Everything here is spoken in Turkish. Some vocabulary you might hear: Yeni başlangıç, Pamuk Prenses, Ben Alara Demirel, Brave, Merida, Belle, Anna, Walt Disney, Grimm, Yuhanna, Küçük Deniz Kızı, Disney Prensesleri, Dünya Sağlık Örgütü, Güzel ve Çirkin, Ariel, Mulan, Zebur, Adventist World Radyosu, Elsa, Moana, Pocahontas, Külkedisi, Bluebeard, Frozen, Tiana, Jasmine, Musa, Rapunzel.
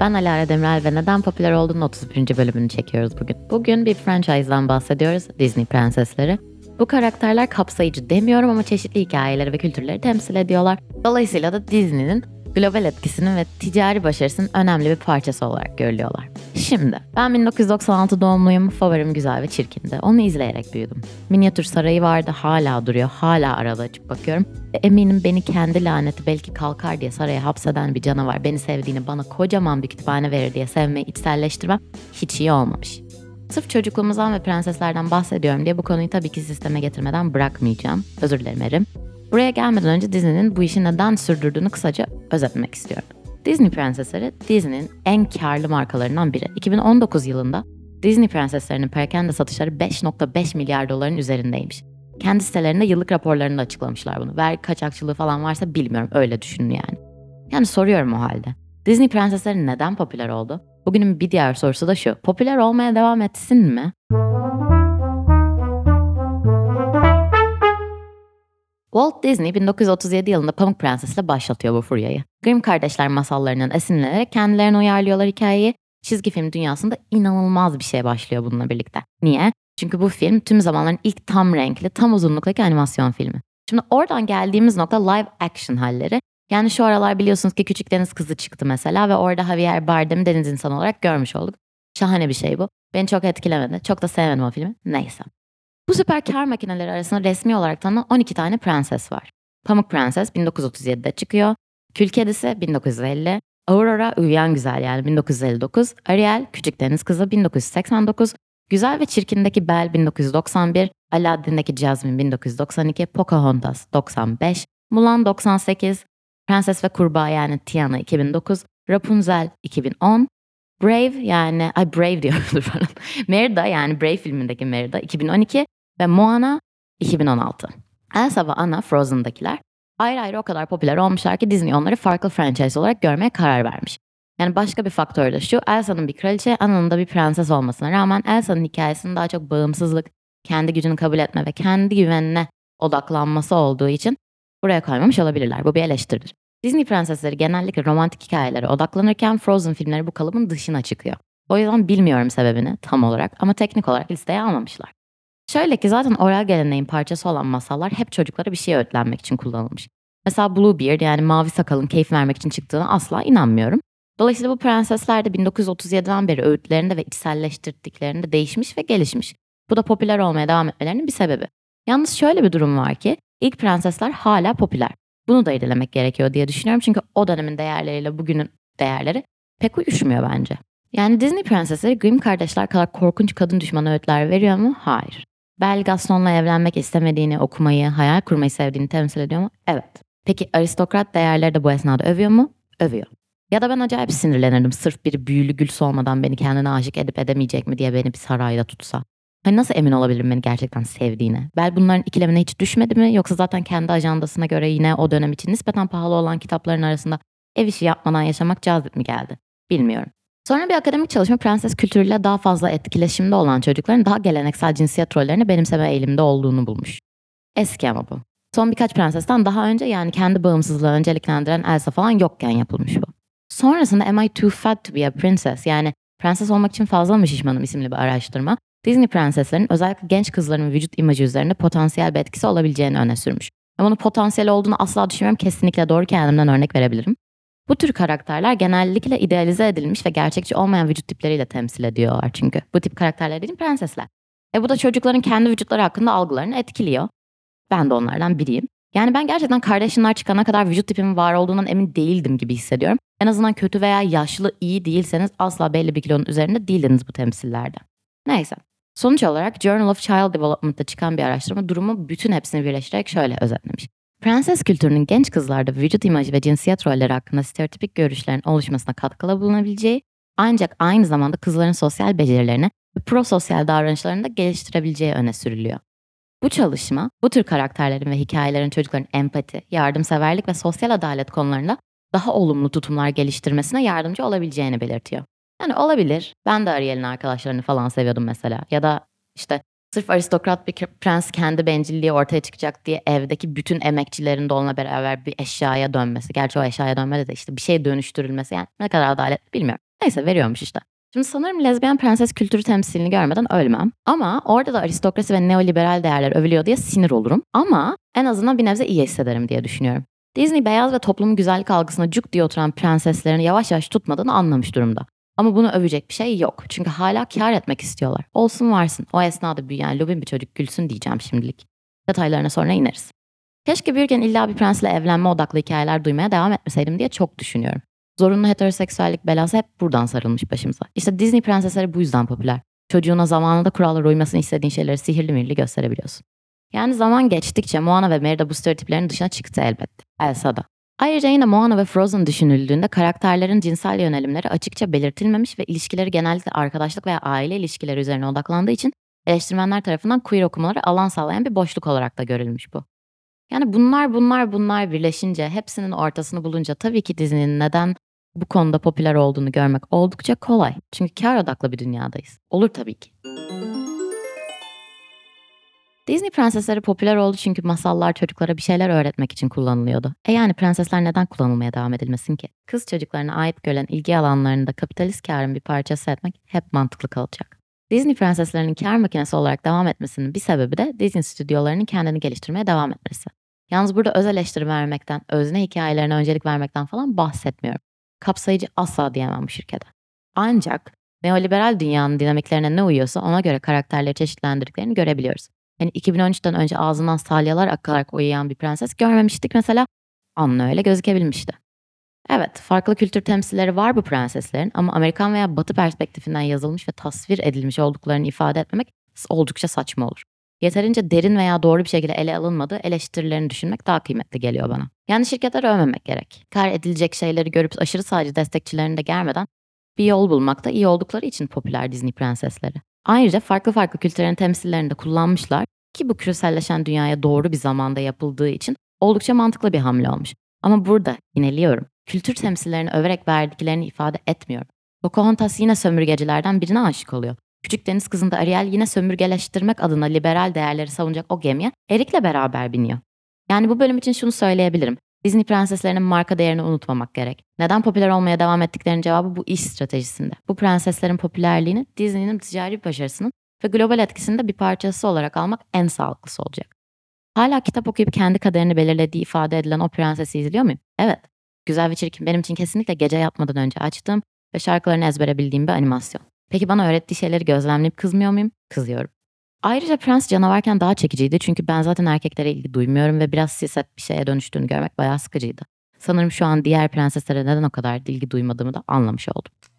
Ben Alara Demirel ve Neden Popüler Oldu'nun 31. bölümünü çekiyoruz bugün. Bugün bir franchise'dan bahsediyoruz, Disney Prensesleri. Bu karakterler kapsayıcı demiyorum ama çeşitli hikayeleri ve kültürleri temsil ediyorlar. Dolayısıyla da Disney'nin global etkisinin ve ticari başarısının önemli bir parçası olarak görülüyorlar. Şimdi, ben 1996 doğumluyum, favorim Güzel ve Çirkin'di. Onu izleyerek büyüdüm. Minyatür sarayı vardı, hala duruyor, hala arada açıp bakıyorum. Eminim beni kendi laneti belki kalkar diye saraya hapseden bir canavar, beni sevdiğini bana kocaman bir kütüphane verir diye sevmeyi içselleştirmem hiç iyi olmamış. Sırf çocukluğumuzdan ve prenseslerden bahsediyorum diye bu konuyu tabii ki sisteme getirmeden bırakmayacağım. Özür dilerim Erim. Buraya gelmeden önce Disney'nin bu işi neden sürdürdüğünü kısaca özetlemek istiyorum. Disney Prensesleri, Disney'nin en karlı markalarından biri. 2019 yılında Disney Prenseslerinin perakende satışları $5.5 milyar üzerindeymiş. Kendi sitelerinde yıllık raporlarında açıklamışlar bunu. Vergi kaçakçılığı falan varsa bilmiyorum, öyle düşünün yani. Yani soruyorum o halde. Disney Prensesleri neden popüler oldu? Bugünün bir diğer sorusu da şu, popüler olmaya devam etsin mi? Walt Disney 1937 yılında Pamuk Prenses'le başlatıyor bu furyayı. Grimm kardeşler masallarından esinlenerek kendilerine uyarlıyorlar hikayeyi. Çizgi film dünyasında inanılmaz bir şey başlıyor bununla birlikte. Niye? Çünkü bu film tüm zamanların ilk tam renkli, tam uzunluktaki animasyon filmi. Şimdi oradan geldiğimiz nokta live action halleri. Yani şu aralar biliyorsunuz ki Küçük Deniz Kızı çıktı mesela ve orada Javier Bardem'i deniz insanı olarak görmüş olduk. Şahane bir şey bu. Beni çok etkilemedi. Çok da sevmedim o filmi. Neyse. Bu süper kar makineleri arasında resmi olarak tanınan 12 tane prenses var. Pamuk Prenses 1937'de çıkıyor. Külkedisi 1950. Aurora, Uyuyan Güzel yani 1959. Ariel, Küçük Deniz Kızı 1989. Güzel ve Çirkin'deki Belle 1991. Aladdin'deki Jasmine 1992. Pocahontas 95. Mulan 98. Prenses ve Kurbağa yani Tiana 2009. Rapunzel 2010. Brave yani Brave diyordur falan. Merida yani Brave filmindeki Merida 2012. Ve Moana 2016. Elsa ve Anna Frozen'dakiler ayrı ayrı o kadar popüler olmuşlar ki Disney onları farklı franchise olarak görmeye karar vermiş. Yani başka bir faktör de şu, Elsa'nın bir kraliçe, Anna'nın da bir prenses olmasına rağmen Elsa'nın hikayesinin daha çok bağımsızlık, kendi gücünü kabul etme ve kendi güvenine odaklanması olduğu için buraya koymamış olabilirler. Bu bir eleştiridir. Disney prensesleri genellikle romantik hikayelere odaklanırken Frozen filmleri bu kalıbın dışına çıkıyor. O yüzden bilmiyorum sebebini tam olarak ama teknik olarak listeye almamışlar. Şöyle ki zaten oral geleneğin parçası olan masallar hep çocuklara bir şey öğütlenmek için kullanılmış. Mesela Bluebeard yani mavi sakalın keyif vermek için çıktığına asla inanmıyorum. Dolayısıyla bu prensesler de 1937'den beri öğütlerinde ve içselleştirdiklerinde değişmiş ve gelişmiş. Bu da popüler olmaya devam etmelerinin bir sebebi. Yalnız şöyle bir durum var ki ilk prensesler hala popüler. Bunu da irdelemek gerekiyor diye düşünüyorum çünkü o dönemin değerleriyle bugünün değerleri pek uyuşmuyor bence. Yani Disney prensesleri Grimm kardeşler kadar korkunç kadın düşmanı öğütler veriyor mu? Hayır. Belle Gaston'la evlenmek istemediğini, okumayı, hayal kurmayı sevdiğini temsil ediyor mu? Evet. Peki aristokrat değerleri de bu esnada övüyor mu? Övüyor. Ya da ben acayip sinirlenirdim sırf bir büyülü gülsü olmadan beni kendine aşık edip edemeyecek mi diye beni bir sarayda tutsa. Hani nasıl emin olabilirim beni gerçekten sevdiğine? Belle bunların ikilemine hiç düşmedi mi? Yoksa zaten kendi ajandasına göre yine o dönem için nispeten pahalı olan kitapların arasında ev işi yapmadan yaşamak cazip mi geldi? Bilmiyorum. Sonra bir akademik çalışma prenses kültürüyle daha fazla etkileşimde olan çocukların daha geleneksel cinsiyet rollerini benimseme eğilimde olduğunu bulmuş. Eski ama bu. Son birkaç prensesten daha önce yani kendi bağımsızlığı önceliklendiren Elsa falan yokken yapılmış bu. Sonrasında Am I Too Fat to Be a Princess yani prenses olmak için fazla mı şişmanım isimli bir araştırma Disney prenseslerinin özellikle genç kızların vücut imajı üzerinde potansiyel bir etkisi olabileceğini öne sürmüş. Ama bunun potansiyel olduğunu asla düşünmüyorum. Kesinlikle doğru, kendimden örnek verebilirim. Bu tür karakterler genellikle idealize edilmiş ve gerçekçi olmayan vücut tipleriyle temsil ediyorlar çünkü. Bu tip karakterler dediğim prensesler. Bu da çocukların kendi vücutları hakkında algılarını etkiliyor. Ben de onlardan biriyim. Yani ben gerçekten kardeşimler çıkana kadar vücut tipimin var olduğundan emin değildim gibi hissediyorum. En azından kötü veya yaşlı iyi değilseniz asla belli bir kilonun üzerinde değildiniz bu temsillerde. Neyse. Sonuç olarak Journal of Child Development'ta çıkan bir araştırma durumu bütün hepsini birleştirerek şöyle özetlemiş. Prenses kültürünün genç kızlarda vücut imajı ve cinsiyet rolleri hakkında stereotipik görüşlerin oluşmasına katkıda bulunabileceği, ancak aynı zamanda kızların sosyal becerilerini ve prososyal davranışlarını da geliştirebileceği öne sürülüyor. Bu çalışma, bu tür karakterlerin ve hikayelerin çocukların empati, yardımseverlik ve sosyal adalet konularında daha olumlu tutumlar geliştirmesine yardımcı olabileceğini belirtiyor. Yani olabilir. Ben de Ariel'in arkadaşlarını falan seviyordum mesela. Ya da işte sırf aristokrat bir prens kendi bencilliği ortaya çıkacak diye evdeki bütün emekçilerin de onunla beraber bir eşyaya dönmesi. Gerçi o eşyaya dönmedi de işte bir şeye dönüştürülmesi. Yani ne kadar adaletli bilmiyorum. Neyse veriyormuş işte. Şimdi sanırım lezbiyen prenses kültürü temsilini görmeden ölmem. Ama orada da aristokrasi ve neoliberal değerler övülüyor diye sinir olurum. Ama en azından bir nebze iyi hissederim diye düşünüyorum. Disney beyaz ve toplumun güzellik algısına cuk diye oturan prenseslerini yavaş yavaş tutmadığını anlamış durumda. Ama bunu övecek bir şey yok. Çünkü hala kâr etmek istiyorlar. Olsun varsın. O esnada büyüyen lobin bir çocuk gülsün diyeceğim şimdilik. Detaylarına sonra ineriz. Keşke büyürken illa bir prensle evlenme odaklı hikayeler duymaya devam etmeseydim diye çok düşünüyorum. Zorunlu heteroseksüellik belası hep buradan sarılmış başımıza. İşte Disney prensesleri bu yüzden popüler. Çocuğuna zamanında kurallara uymasını istediğin şeyleri sihirli mirli gösterebiliyorsun. Yani zaman geçtikçe Moana ve Merida bu stereotiplerin dışına çıktı elbette. Elsa da. Ayrıca yine Moana ve Frozen düşünüldüğünde karakterlerin cinsel yönelimleri açıkça belirtilmemiş ve ilişkileri genellikle arkadaşlık veya aile ilişkileri üzerine odaklandığı için eleştirmenler tarafından queer okumaları alan sağlayan bir boşluk olarak da görülmüş bu. Yani bunlar birleşince, hepsinin ortasını bulunca tabii ki Disney'nin neden bu konuda popüler olduğunu görmek oldukça kolay. Çünkü kar odaklı bir dünyadayız. Olur tabii ki. Disney prensesleri popüler oldu çünkü masallar çocuklara bir şeyler öğretmek için kullanılıyordu. Yani prensesler neden kullanılmaya devam edilmesin ki? Kız çocuklarına ait görülen ilgi alanlarını da kapitalist karın bir parçası etmek hep mantıklı kalacak. Disney prenseslerinin kar makinesi olarak devam etmesinin bir sebebi de Disney stüdyolarının kendini geliştirmeye devam etmesi. Yalnız burada öz eleştiri vermekten, özne hikayelerine öncelik vermekten falan bahsetmiyorum. Kapsayıcı asla diyemem bu şirkete. Ancak neoliberal dünyanın dinamiklerine ne uyuyorsa ona göre karakterleri çeşitlendirdiklerini görebiliyoruz. Yani 2013'ten önce ağzından salyalar akarak uyuyan bir prenses görmemiştik mesela. Anna öyle gözükebilmişti. Evet, farklı kültür temsilleri var bu prenseslerin ama Amerikan veya Batı perspektifinden yazılmış ve tasvir edilmiş olduklarını ifade etmemek oldukça saçma olur. Yeterince derin veya doğru bir şekilde ele alınmadığı eleştirilerini düşünmek daha kıymetli geliyor bana. Yani şirketleri övmemek gerek. Kar edilecek şeyleri görüp aşırı sağcı destekçilerini de germeden bir yol bulmakta iyi oldukları için popüler Disney prensesleri. Ayrıca farklı kültürlerin temsillerini de kullanmışlar ki bu küreselleşen dünyaya doğru bir zamanda yapıldığı için oldukça mantıklı bir hamle olmuş. Ama burada yineliyorum. Kültür temsillerini överek verdiklerini ifade etmiyorum. Pocahontas yine sömürgecilerden birine aşık oluyor. Küçük Deniz Kızı'nda Ariel yine sömürgeleştirmek adına liberal değerleri savunacak o gemiye Eric'le beraber biniyor. Yani bu bölüm için şunu söyleyebilirim. Disney prenseslerinin marka değerini unutmamak gerek. Neden popüler olmaya devam ettiklerinin cevabı bu iş stratejisinde. Bu prenseslerin popülerliğini Disney'nin ticari başarısının ve global etkisinin de bir parçası olarak almak en sağlıklısı olacak. Hala kitap okuyup kendi kaderini belirlediği ifade edilen o prensesi izliyor muyum? Evet. Güzel ve Çirkin benim için kesinlikle gece yatmadan önce açtığım ve şarkılarını ezbere bildiğim bir animasyon. Peki bana öğrettiği şeyleri gözlemleyip kızmıyor muyum? Kızıyorum. Ayrıca prens canavarken daha çekiciydi çünkü ben zaten erkeklere ilgi duymuyorum ve biraz siyaset bir şeye dönüştüğünü görmek bayağı sıkıcıydı. Sanırım şu an diğer prenseslere neden o kadar ilgi duymadığımı da anlamış oldum.